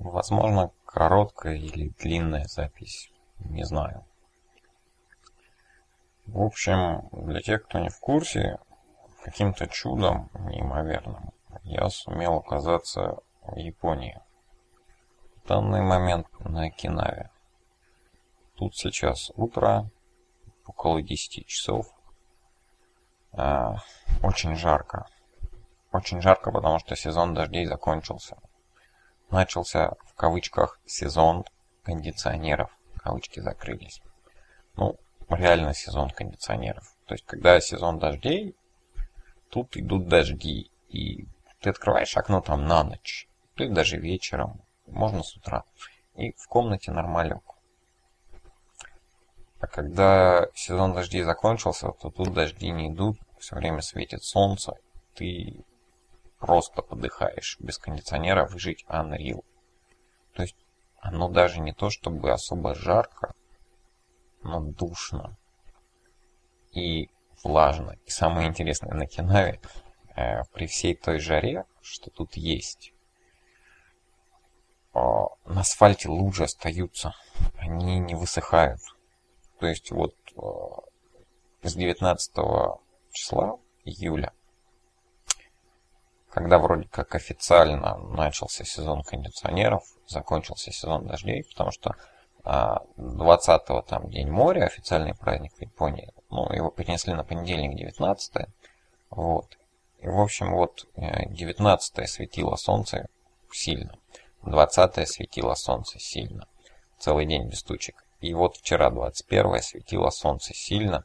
Возможно, короткая или длинная запись, не знаю. В общем, для тех, кто не в курсе, каким-то чудом неимоверным я сумел оказаться в Японии. В данный момент на Окинаве. Тут сейчас утро, около 10 часов. Очень жарко. Очень жарко, потому что сезон дождей закончился. Начался, в кавычках, сезон кондиционеров. Кавычки закрылись. Ну, реально сезон кондиционеров. То есть, когда сезон дождей, тут идут дожди. И ты открываешь окно там на ночь. Ты даже вечером, можно с утра. И в комнате нормалек. А когда сезон дождей закончился, то тут дожди не идут. Все время светит солнце. Ты просто подыхаешь. Без кондиционера выжить unreal. То есть, оно даже не то, чтобы особо жарко, но душно и влажно. И самое интересное на Окинаве, при всей той жаре, что тут есть, на асфальте лужи остаются, они не высыхают. То есть вот с 19 числа июля, когда вроде как официально начался сезон кондиционеров, закончился сезон дождей, потому что 20-го там День моря, официальный праздник в Японии, ну, его перенесли на понедельник 19-е, вот. И, в общем, вот 19-е светило солнце сильно, 20-е светило солнце сильно, целый день без тучек. И вот вчера 21-е светило солнце сильно,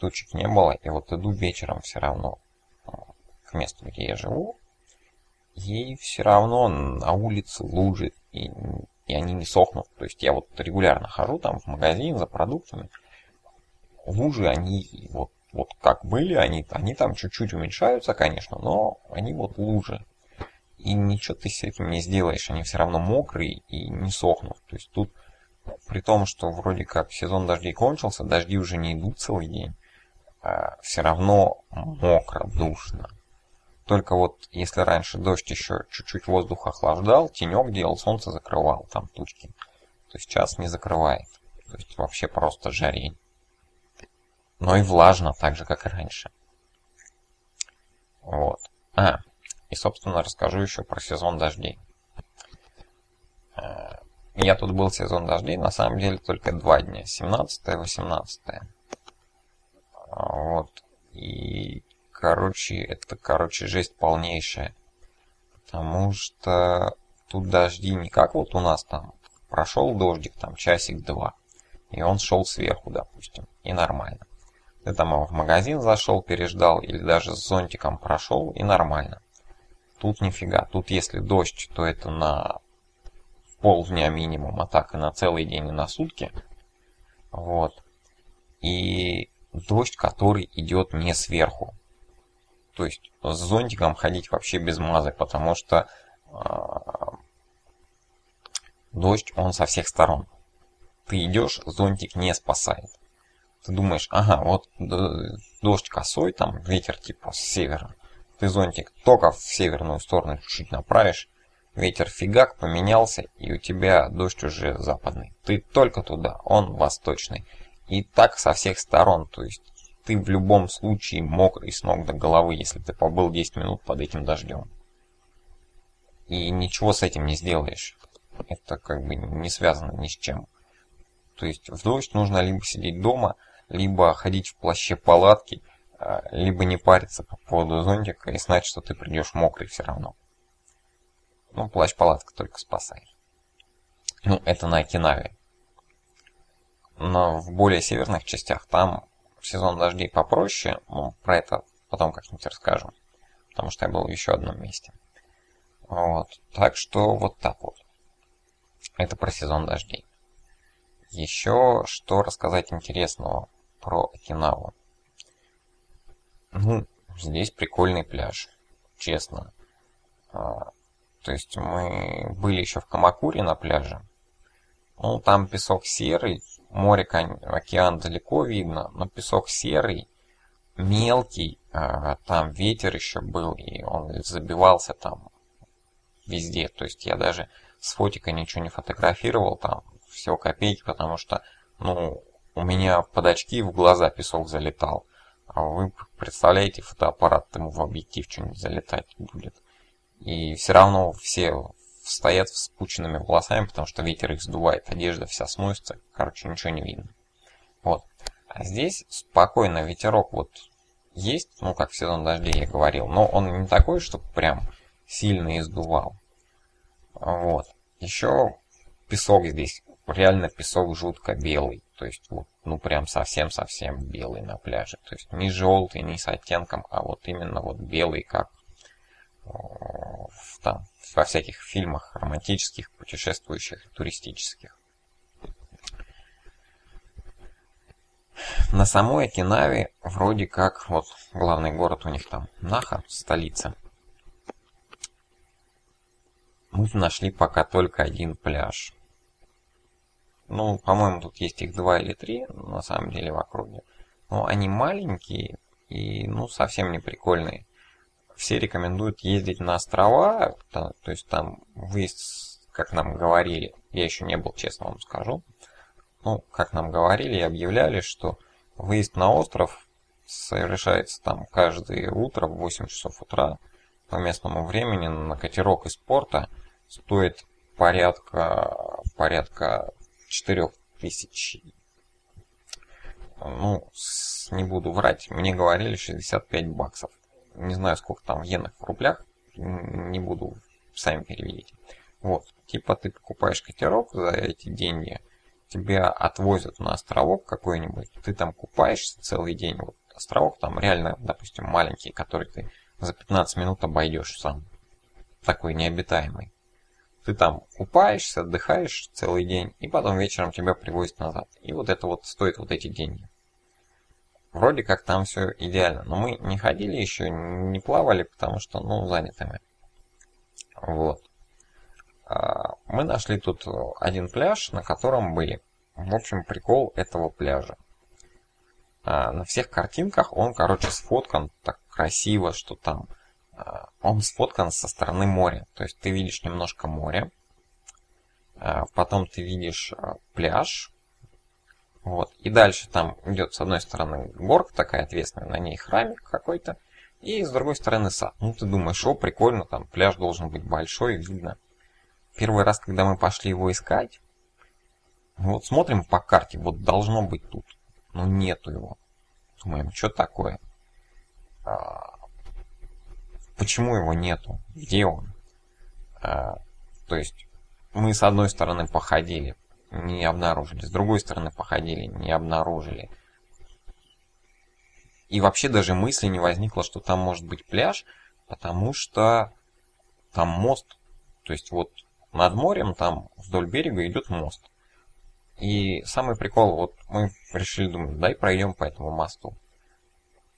тучек не было, и вот иду вечером все равно к месту, где я живу, и все равно на улице лужи, и они не сохнут. То есть я вот регулярно хожу там в магазин за продуктами. Лужи, они вот как были, они там чуть-чуть уменьшаются, конечно, но они вот лужи. И ничего ты с этим не сделаешь, они все равно мокрые и не сохнут. То есть тут, при том, что вроде как сезон дождей кончился, дожди уже не идут целый день, все равно мокро, душно. Только вот, если раньше дождь еще чуть-чуть воздух охлаждал, тенек делал, солнце закрывал, там тучки, то сейчас не закрывает. То есть вообще просто жарень. Но и влажно, так же, как и раньше. Вот. И, собственно, расскажу еще про сезон дождей. Я тут был сезон дождей, на самом деле, только 2 дня. 17-е, 18-е. Вот. И... Короче, жесть полнейшая. Потому что тут дожди не как вот у нас там. Прошел дождик там часик-два. И он шел сверху, допустим. И нормально. Ты там его в магазин зашел, переждал. Или даже с зонтиком прошел. И нормально. Тут нифига. Тут если дождь, то это на полдня минимум. А так и на целый день, и на сутки. Вот. И дождь, который идет не сверху. То есть с зонтиком ходить вообще без мазы, потому что дождь, он со всех сторон. Ты идешь, зонтик не спасает. Ты думаешь, ага, вот дождь косой, там ветер типа с севера. Ты зонтик только в северную сторону чуть-чуть направишь, ветер фигак поменялся, и у тебя дождь уже западный. Ты только туда, он восточный. И так со всех сторон, то есть. Ты в любом случае мокрый с ног до головы, если ты побыл 10 минут под этим дождем. И ничего с этим не сделаешь. Это как бы не связано ни с чем. То есть в дождь нужно либо сидеть дома, либо ходить в плаще палатки, либо не париться по поводу зонтика и знать, что ты придешь мокрый все равно. Ну, плащ-палатка только спасает. Ну, это на Окинаве. Но в более северных частях там... сезон дождей попроще, но про это потом как-нибудь расскажем, потому что я был в еще одном месте. Вот, так что вот так вот. Это про сезон дождей. Еще что рассказать интересного про Окинаву. Ну, здесь прикольный пляж, честно. То есть мы были еще в Камакуре на пляже. Ну, там песок серый, море, океан далеко видно, но песок серый, мелкий, там ветер еще был, и он забивался там везде. То есть я даже с фотика ничего не фотографировал, там все копейки, потому что, ну, у меня под очки в глаза песок залетал. А вы представляете, фотоаппарат ему в объектив что-нибудь залетать будет. И все равно все стоят с спученными волосами, потому что ветер их сдувает, одежда вся смоется, короче, ничего не видно. Вот. А здесь спокойно ветерок вот есть, ну, как в сезон дождей я говорил, но он не такой, чтобы прям сильно издувал. Вот. Еще песок здесь, реально песок жутко белый. То есть, вот, ну, прям совсем-совсем белый на пляже. То есть, не желтый, не с оттенком, а вот именно вот белый, как там, во всяких фильмах романтических, путешествующих, туристических. На самой Окинаве вроде как, вот, главный город у них там Нахе, столица. Мы нашли пока только один пляж. Ну, по-моему, тут есть их 2 или 3, на самом деле, в округе. Но они маленькие и, ну, совсем не прикольные. Все рекомендуют ездить на острова, то есть там выезд, как нам говорили, я еще не был, честно вам скажу. Ну, как нам говорили и объявляли, что выезд на остров совершается там каждое утро в 8 часов утра по местному времени на катерок из порта. Стоит порядка 4000, ну, не буду врать, мне говорили 65 баксов. Не знаю, сколько там в йенах, в рублях, не буду, сами переведите. Вот, типа ты покупаешь катерок за эти деньги, тебя отвозят на островок какой-нибудь, ты там купаешься целый день. Вот островок там реально, допустим, маленький, который ты за 15 минут обойдешь сам, такой необитаемый. Ты там купаешься, отдыхаешь целый день, и потом вечером тебя привозят назад. И вот это вот стоит вот эти деньги. Вроде как там все идеально. Но мы не ходили еще, не плавали, потому что, ну, занятыми. Вот. Мы нашли тут один пляж, на котором были. В общем, прикол этого пляжа. На всех картинках он, короче, сфоткан так красиво, что там... Он сфоткан со стороны моря. То есть ты видишь немножко море, потом ты видишь пляж. Вот. И дальше там идет с одной стороны горка такая отвесная, на ней храмик какой-то, и с другой стороны сад. Ну ты думаешь, о, прикольно, там пляж должен быть большой, видно. Первый раз, когда мы пошли его искать, вот смотрим по карте, вот должно быть тут, но нету его. Думаем, что такое? Почему его нету? Где он? То есть мы с одной стороны походили, не обнаружили. С другой стороны походили, не обнаружили. И вообще даже мысли не возникло, что там может быть пляж, потому что там мост. То есть вот над морем, там вдоль берега идет мост. И самый прикол, вот мы решили, думать, дай пройдем по этому мосту.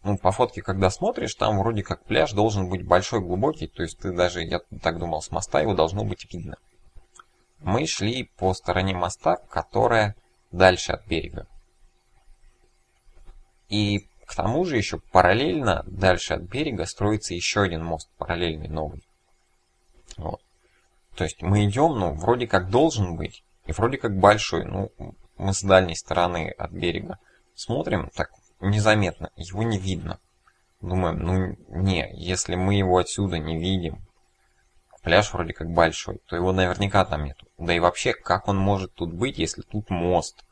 Ну, по фотке, когда смотришь, там вроде как пляж должен быть большой, глубокий. То есть ты даже, я так думал, с моста его должно быть видно. Мы шли по стороне моста, которая дальше от берега. И к тому же еще параллельно дальше от берега строится еще один мост, параллельный, новый. Вот. То есть мы идем, ну, вроде как должен быть, и вроде как большой. Ну, мы с дальней стороны от берега смотрим, так... Незаметно, его не видно. Думаем, ну не, если мы его отсюда не видим, пляж вроде как большой, то его наверняка там нету. Да и вообще, как он может тут быть, если тут мост?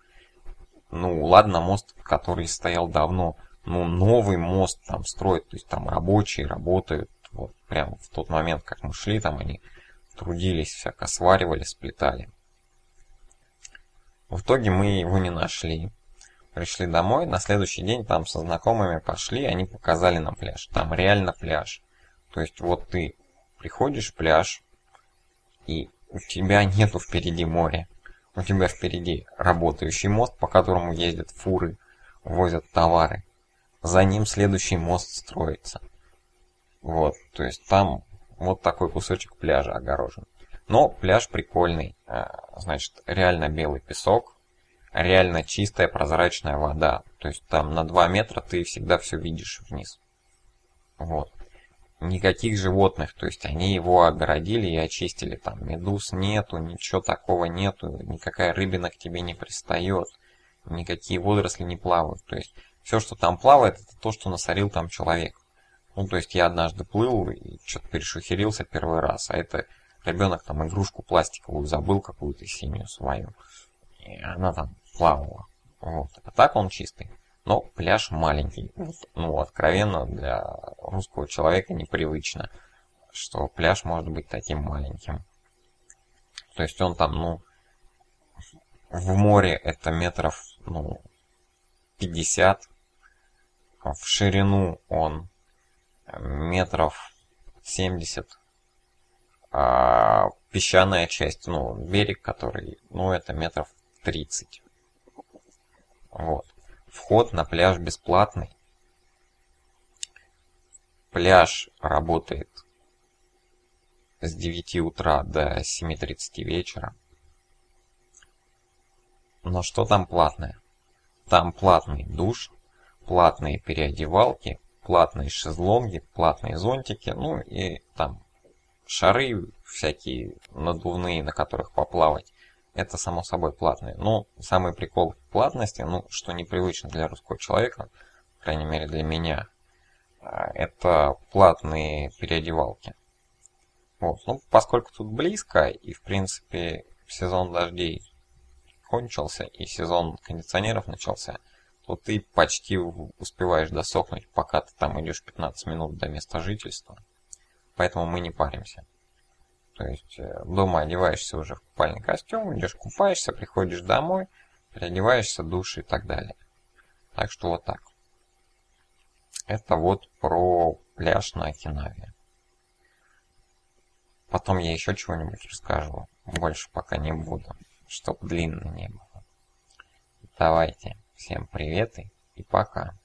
Ну ладно, мост, который стоял давно, но новый мост там строят, то есть там рабочие работают. Вот прям в тот момент, как мы шли, там они трудились, всяко сваривали, сплетали. В итоге мы его не нашли. Пришли домой, на следующий день там со знакомыми пошли, они показали нам пляж. Там реально пляж. То есть вот ты приходишь в пляж, и у тебя нету впереди моря. У тебя впереди работающий мост, по которому ездят фуры, возят товары. За ним следующий мост строится. Вот, то есть там вот такой кусочек пляжа огорожен. Но пляж прикольный. Значит, реально белый песок. Реально чистая прозрачная вода. То есть там на 2 метра ты всегда все видишь вниз. Вот. никаких животных, то есть они его огородили и очистили, там медуз нету, ничего такого нету, никакая рыбина к тебе не пристает, никакие водоросли не плавают, то есть все, что там плавает, это то, что насорил там человек. Ну, то есть я однажды плыл и что-то перешухерился первый раз, а это ребенок там игрушку пластиковую забыл, какую-то синюю свою, и она там плавала. Вот. А так он чистый. Но пляж маленький. Ну, откровенно, для русского человека непривычно, что пляж может быть таким маленьким. То есть он там, ну, в море это метров, ну, 50. В ширину он метров 70. А песчаная часть, ну, берег, который, ну, это метров 30. Вот. Вход на пляж бесплатный. Пляж работает с 9 утра до 7:30 вечера. Но что там платное? Там платный душ, платные переодевалки, платные шезлонги, платные зонтики, ну и там шары всякие надувные, на которых поплавать. Это само собой платные. Но самый прикол платности, ну, что непривычно для русского человека, по крайней мере для меня, это платные переодевалки. Вот. Ну, поскольку тут близко, и в принципе сезон дождей кончился, и сезон кондиционеров начался, то ты почти успеваешь досохнуть, пока ты там идешь 15 минут до места жительства. Поэтому мы не паримся. То есть дома одеваешься уже в купальный костюм, идешь купаешься, приходишь домой, переодеваешься, душ и так далее. Так что вот так. Это вот про пляж на Окинаве. Потом я еще чего-нибудь расскажу. Больше пока не буду, чтоб длинно не было. Давайте. Всем привет и пока.